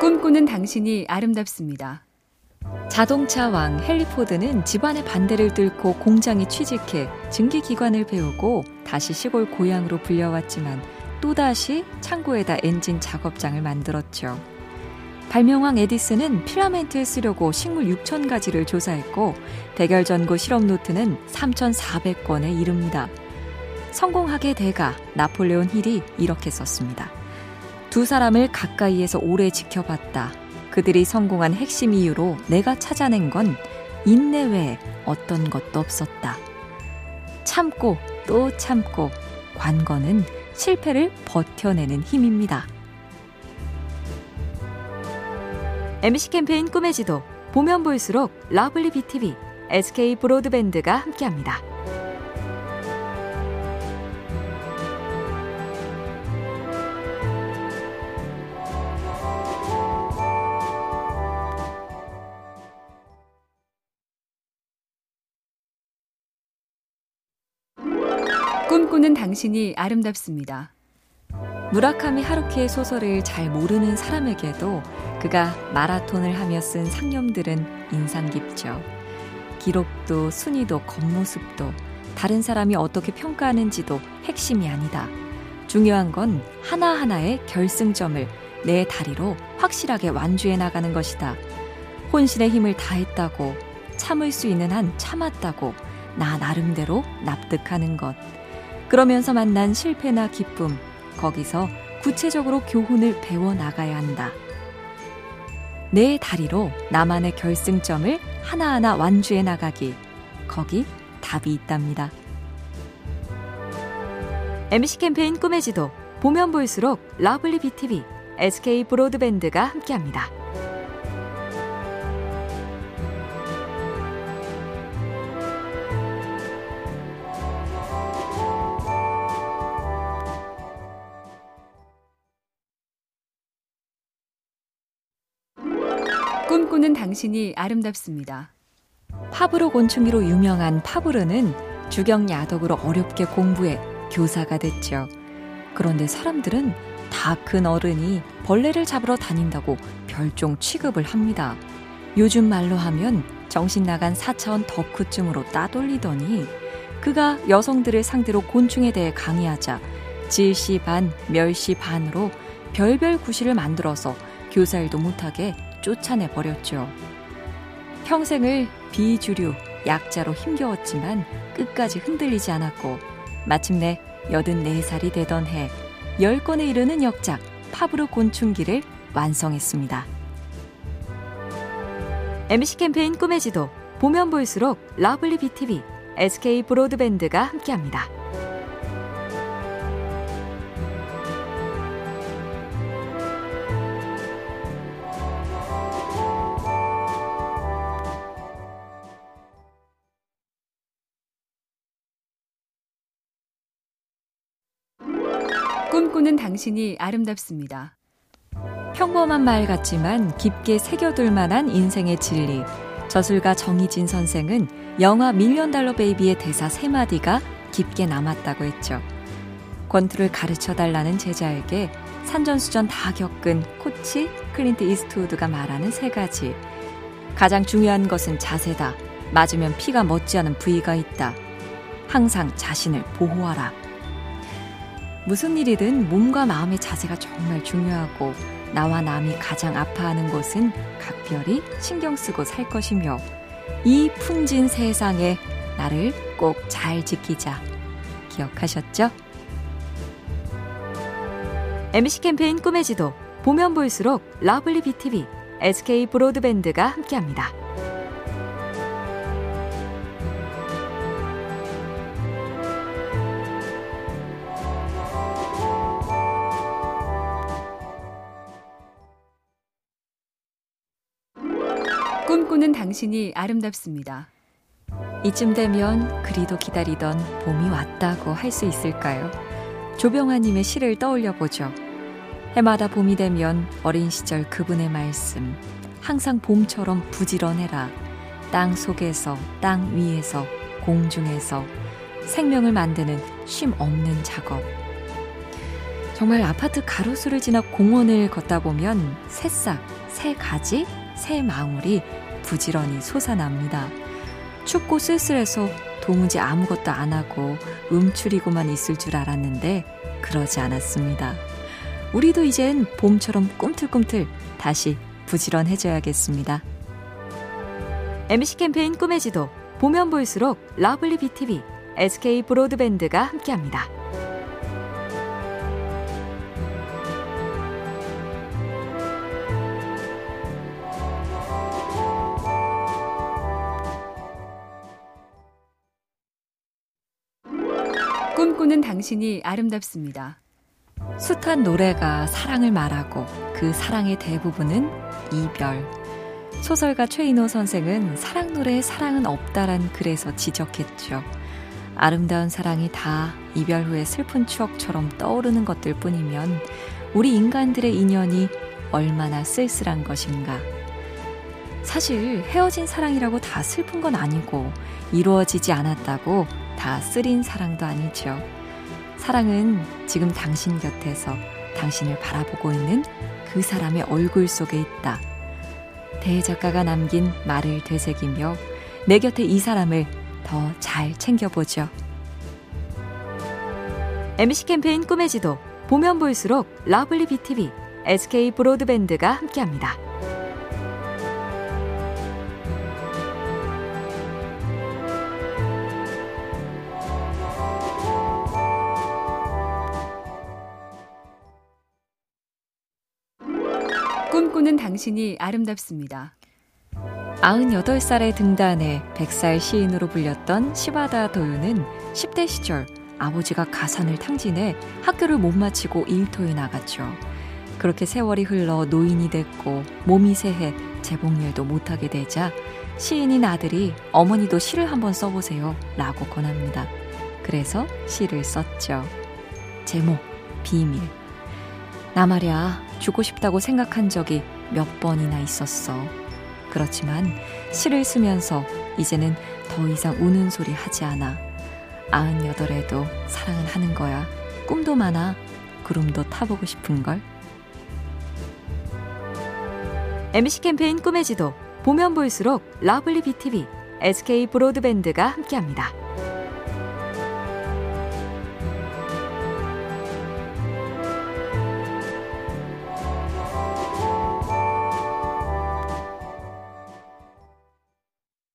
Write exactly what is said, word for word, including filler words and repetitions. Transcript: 꿈꾸는 당신이 아름답습니다. 자동차 왕 헨리 포드는 집안의 반대를 뚫고 공장에 취직해 증기기관을 배우고 다시 시골 고향으로 불려왔지만 또다시 창고에다 엔진 작업장을 만들었죠. 발명왕 에디슨은 필라멘트를 쓰려고 식물 육천 가지를 조사했고 백열전구 실험 노트는 삼천사백 권에 이릅니다. 성공학의 대가 나폴레온 힐이 이렇게 썼습니다. 두 사람을 가까이에서 오래 지켜봤다. 그들이 성공한 핵심 이유로 내가 찾아낸 건 인내 외에 어떤 것도 없었다. 참고 또 참고 관건은 실패를 버텨내는 힘입니다. 엠비씨 캠페인 꿈의 지도, 보면 볼수록 러블리 비티비, 에스케이 브로드밴드가 함께합니다. 꿈꾸는 당신이 아름답습니다. 무라카미 하루키의 소설을 잘 모르는 사람에게도 그가 마라톤을 하며 쓴 상념들은 인상 깊죠. 기록도 순위도 겉모습도 다른 사람이 어떻게 평가하는지도 핵심이 아니다. 중요한 건 하나하나의 결승점을 내 다리로 확실하게 완주해 나가는 것이다. 혼신의 힘을 다했다고, 참을 수 있는 한 참았다고, 나 나름대로 납득하는 것. 그러면서 만난 실패나 기쁨, 거기서 구체적으로 교훈을 배워나가야 한다. 내 다리로 나만의 결승점을 하나하나 완주해 나가기, 거기 답이 있답니다. 엠비씨 캠페인 꿈의 지도, 보면 볼수록 러블리 비티비, 에스케이 브로드밴드가 함께합니다. 꿈꾸는 당신이 아름답습니다. 파브르 곤충이로 유명한 파브르는 주경야독으로 어렵게 공부해 교사가 됐죠. 그런데 사람들은 다 큰 어른이 벌레를 잡으러 다닌다고 별종 취급을 합니다. 요즘 말로 하면 정신 나간 사 차원 덕후증으로 따돌리더니 그가 여성들을 상대로 곤충에 대해 강의하자 질시 반, 멸시 반으로 별별 구실을 만들어서 교사 일도 못하게 쫓아내버렸죠. 평생을 비주류, 약자로 힘겨웠지만 끝까지 흔들리지 않았고 마침내 여든네 살이 되던 해 열 권에 이르는 역작 파브르 곤충기를 완성했습니다. 엠비씨 캠페인 꿈의 지도, 보면 볼수록 러블리 비티비, 에스케이 브로드밴드가 함께합니다. 꿈꾸는 당신이 아름답습니다. 평범한 말 같지만 깊게 새겨둘 만한 인생의 진리. 저술가 정희진 선생은 영화 밀리언 달러 베이비의 대사 세 마디가 깊게 남았다고 했죠. 권투를 가르쳐달라는 제자에게 산전수전 다 겪은 코치 클린트 이스트우드가 말하는 세 가지. 가장 중요한 것은 자세다. 맞으면 피가 멎지않은 부위가 있다. 항상 자신을 보호하라. 무슨 일이든 몸과 마음의 자세가 정말 중요하고 나와 남이 가장 아파하는 곳은 각별히 신경 쓰고 살 것이며 이 풍진 세상에 나를 꼭 잘 지키자. 기억하셨죠? 엠비씨 캠페인 꿈의 지도, 보면 볼수록 러블리 비티비, 에스케이 브로드밴드가 함께합니다. 꿈꾸는 당신이 아름답습니다. 이쯤 되면 그리도 기다리던 봄이 왔다고 할 수 있을까요? 조병아님의 시를 떠올려보죠. 해마다 봄이 되면 어린 시절 그분의 말씀, 항상 봄처럼 부지런해라. 땅 속에서, 땅 위에서, 공중에서 생명을 만드는 쉼 없는 작업. 정말 아파트 가로수를 지나 공원을 걷다 보면 새싹, 새가지, 새망울이 부지런히 솟아납니다. 춥고 쓸쓸해서 도무지 아무것도 안 하고 움츠리고만 있을 줄 알았는데 그러지 않았습니다. 우리도 이젠 봄처럼 꿈틀꿈틀 다시 부지런해져야겠습니다. 엠씨 캠페인 꿈의 지도, 보면 볼수록 러블리 비티비, 에스케이 브로드밴드가 함께합니다. 꿈꾸는 당신이 아름답습니다. 숱한 노래가 사랑을 말하고 그 사랑의 대부분은 이별. 소설가 최인호 선생은 사랑 노래에 사랑은 없다란 글에서 지적했죠. 아름다운 사랑이 다 이별 후의 슬픈 추억처럼 떠오르는 것들 뿐이면 우리 인간들의 인연이 얼마나 쓸쓸한 것인가. 사실 헤어진 사랑이라고 다 슬픈 건 아니고 이루어지지 않았다고 다 쓰린 사랑도 아니죠. 사랑은 지금 당신 곁에서 당신을 바라보고 있는 그 사람의 얼굴 속에 있다. 대작가가 남긴 말을 되새기며 내 곁에 이 사람을 더 잘 챙겨보죠. 엠씨 캠페인 꿈의 지도, 보면 볼수록 러블리 비티비, 에스케이 브로드밴드가 함께합니다. 꿈꾸는 당신이 아름답습니다. 아흔여덟 살에 등단해 백 살 시인으로 불렸던 시바다 도유는 십 대 시절 아버지가 가산을 탕진해 학교를 못 마치고 일터에 나갔죠. 그렇게 세월이 흘러 노인이 됐고 몸이 새해 재봉일도 못하게 되자 시인인 아들이 어머니도 시를 한번 써보세요 라고 권합니다. 그래서 시를 썼죠. 제목, 비밀. 나 말야 주고 싶다고 생각한 적이 몇 번이나 있었어. 그렇지만 시를 쓰면서 이제는 더 이상 우는 소리 하지 않아. 아흔여덟에도 사랑은 하는 거야. 꿈도 많아. 구름도 타보고 싶은걸. 엠씨 캠페인 꿈의 지도, 보면 볼수록 러블리 비티비, 에스케이 브로드밴드가 함께합니다.